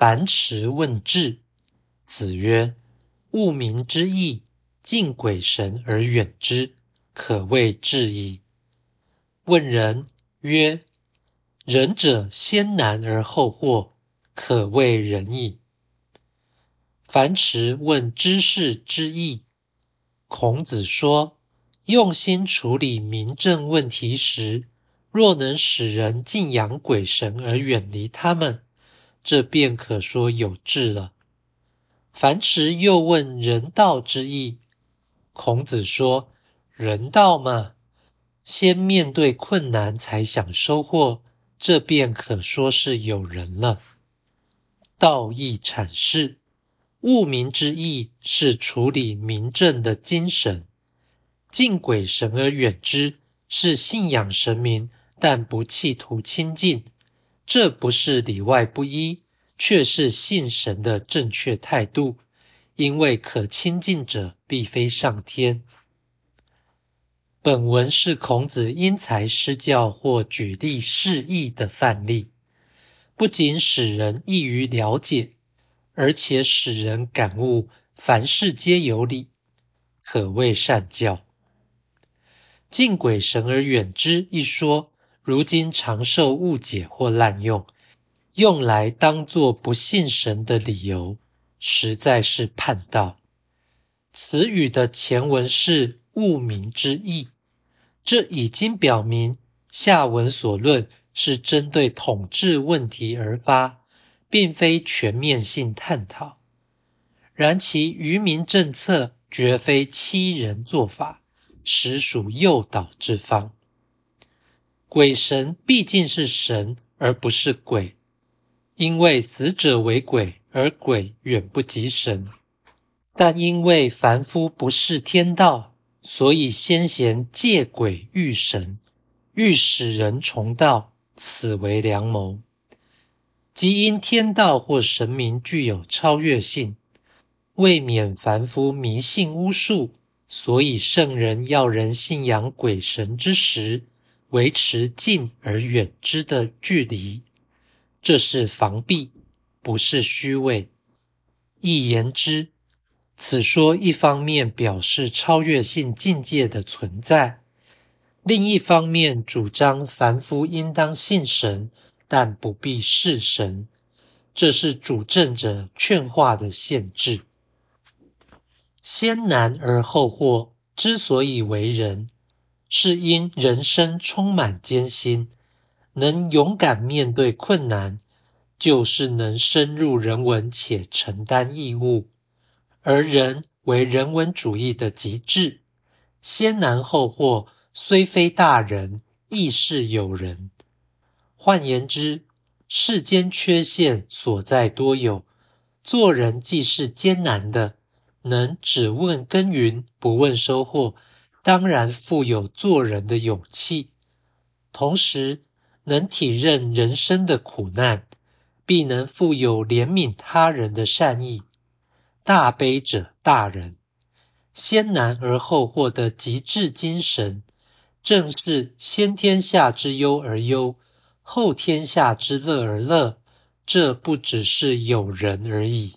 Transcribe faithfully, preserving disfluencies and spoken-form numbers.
樊迟问智。子曰：物民之义，近鬼神而远之，可谓智矣。问仁曰：仁者先难而后获，可谓仁矣。樊迟问知事之义。孔子说，用心处理民政问题时，若能使人敬仰鬼神而远离他们，这便可说有智了。樊迟又问人道之义。孔子说，人道嘛，先面对困难才想收获，这便可说是有仁了。道义阐释，务民之义是处理民政的精神，敬鬼神而远之是信仰神明，但不企图亲近，这不是里外不一，却是信神的正确态度，因为可亲近者必非上天。本文是孔子因材施教或举例示意的范例，不仅使人易于了解，而且使人感悟凡事皆有理，可谓善教。敬鬼神而远之一说，如今常受误解或滥用，用来当作不信神的理由，实在是叛道。此语的前文是务民之义，这已经表明下文所论是针对统治问题而发，并非全面性探讨。然其愚民政策绝非欺人做法，实属诱导之方。鬼神毕竟是神而不是鬼，因为死者为鬼，而鬼远不及神。但因为凡夫不识天道，所以先贤借鬼喻神，欲使人崇道，此为良谋。即因天道或神明具有超越性，为免凡夫迷信巫术，所以圣人要人信仰鬼神之时，维持近而远之的距离，这是防弊，不是虚伪。一言之，此说一方面表示超越性境界的存在，另一方面主张凡夫应当信神，但不必事神，这是主政者劝化的限制。先难而后获之所以为人，是因人生充满艰辛，能勇敢面对困难，就是能深入人文且承担义务。而人为人文主义的极致，先难后获虽非大人，亦是有人。换言之，世间缺陷所在多有，做人既是艰难的，能只问耕耘不问收获，当然富有做人的勇气，同时能体认人生的苦难，必能富有怜悯他人的善意。大悲者大人，先难而后获的极致精神，正是先天下之忧而忧，后天下之乐而乐，这不只是有人而已。